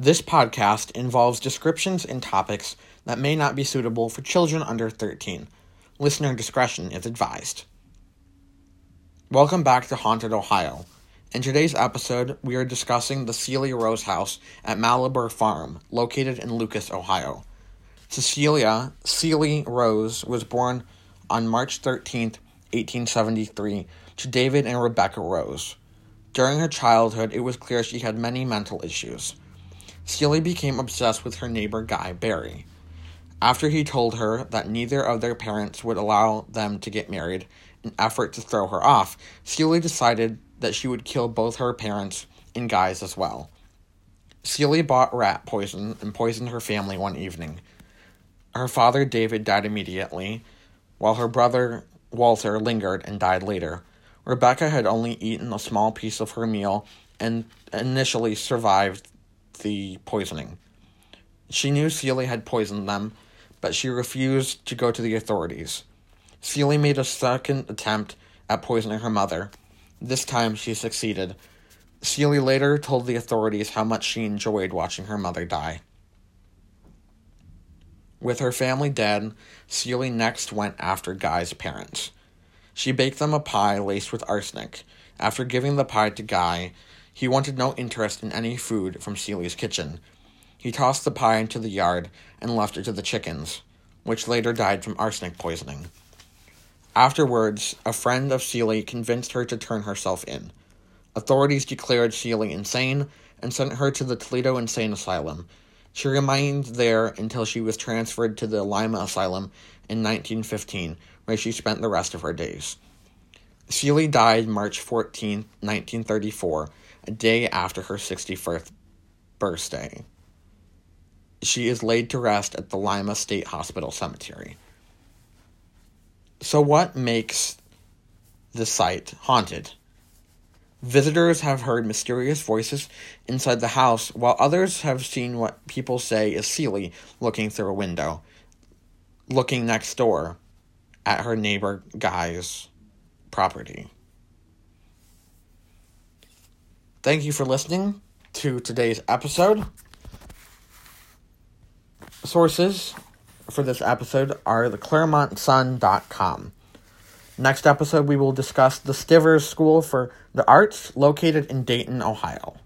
This podcast involves descriptions and topics that may not be suitable for children under 13. Listener discretion is advised. Welcome back to Haunted Ohio. In today's episode, we are discussing the Celia Rose house at Malabar Farm, located in Lucas, Ohio. Cecilia "Celia" Rose was born on March 13, 1873, to David and Rebecca Rose. During her childhood, it was clear she had many mental issues. Celia became obsessed with her neighbor Guy Barry. After he told her that neither of their parents would allow them to get married, an effort to throw her off, Celia decided that she would kill both her parents and Guy's as well. Celia bought rat poison and poisoned her family one evening. Her father David died immediately, while her brother Walter lingered and died later. Rebecca had only eaten a small piece of her meal and initially survived the poisoning. She knew Celia had poisoned them, but she refused to go to the authorities. Celia made a second attempt at poisoning her mother. This time she succeeded. Celia later told the authorities how much she enjoyed watching her mother die. With her family dead, Celia next went after Guy's parents. She baked them a pie laced with arsenic. After giving the pie to Guy, he wanted no interest in any food from Celia's kitchen. He tossed the pie into the yard and left it to the chickens, which later died from arsenic poisoning. Afterwards, a friend of Celia convinced her to turn herself in. Authorities declared Celia insane and sent her to the Toledo Insane Asylum. She remained there until she was transferred to the Lima Asylum in 1915, where she spent the rest of her days. Celia died March 14, 1934, a day after her 61st birthday. She is laid to rest at the Lima State Hospital Cemetery. So what makes the site haunted? Visitors have heard mysterious voices inside the house, while others have seen what people say is Celia looking through a window, looking next door at her neighbor Guy's property. Thank you for listening to today's episode. Sources for this episode are theclaremontsun.com. Next episode, we will discuss the Stivers School for the Arts, located in Dayton, Ohio.